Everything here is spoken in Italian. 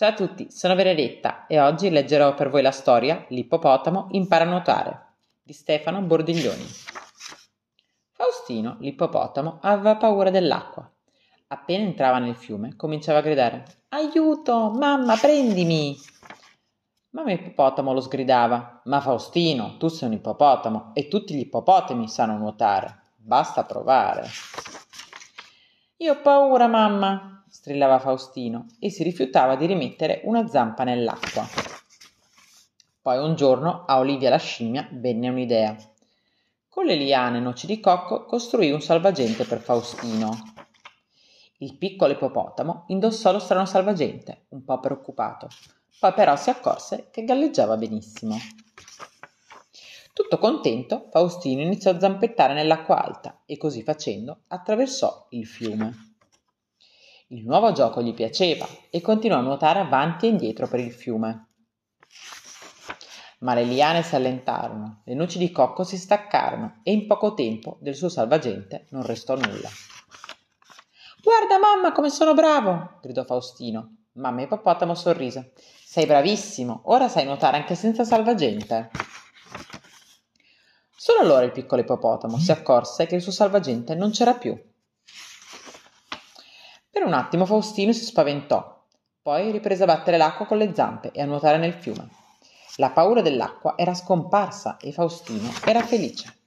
Ciao a tutti, sono Vereretta e oggi leggerò per voi la storia L'ippopotamo impara a nuotare di Stefano Bordiglioni. Faustino, l'ippopotamo, aveva paura dell'acqua. Appena entrava nel fiume cominciava a gridare: «Aiuto! Mamma, prendimi!» Mamma ippopotamo lo sgridava: «Ma Faustino, tu sei un ippopotamo e tutti gli ippopotami sanno nuotare. Basta provare!» «Io ho paura, mamma!» strillava Faustino e si rifiutava di rimettere una zampa nell'acqua. Poi un giorno a Olivia la scimmia venne un'idea. Con le liane e noci di cocco costruì un salvagente per Faustino. Il piccolo ippopotamo indossò lo strano salvagente, un po' preoccupato. Poi però si accorse che galleggiava benissimo. Tutto contento, Faustino iniziò a zampettare nell'acqua alta e così facendo attraversò il fiume. Il nuovo gioco gli piaceva e continuò a nuotare avanti e indietro per il fiume. Ma le liane si allentarono, le noci di cocco si staccarono e in poco tempo del suo salvagente non restò nulla. «Guarda mamma come sono bravo!» gridò Faustino. Mamma ippopotamo sorrise. «Sei bravissimo, ora sai nuotare anche senza salvagente!» Solo allora il piccolo ippopotamo si accorse che il suo salvagente non c'era più. Per un attimo Faustino si spaventò, poi riprese a battere l'acqua con le zampe e a nuotare nel fiume. La paura dell'acqua era scomparsa e Faustino era felice.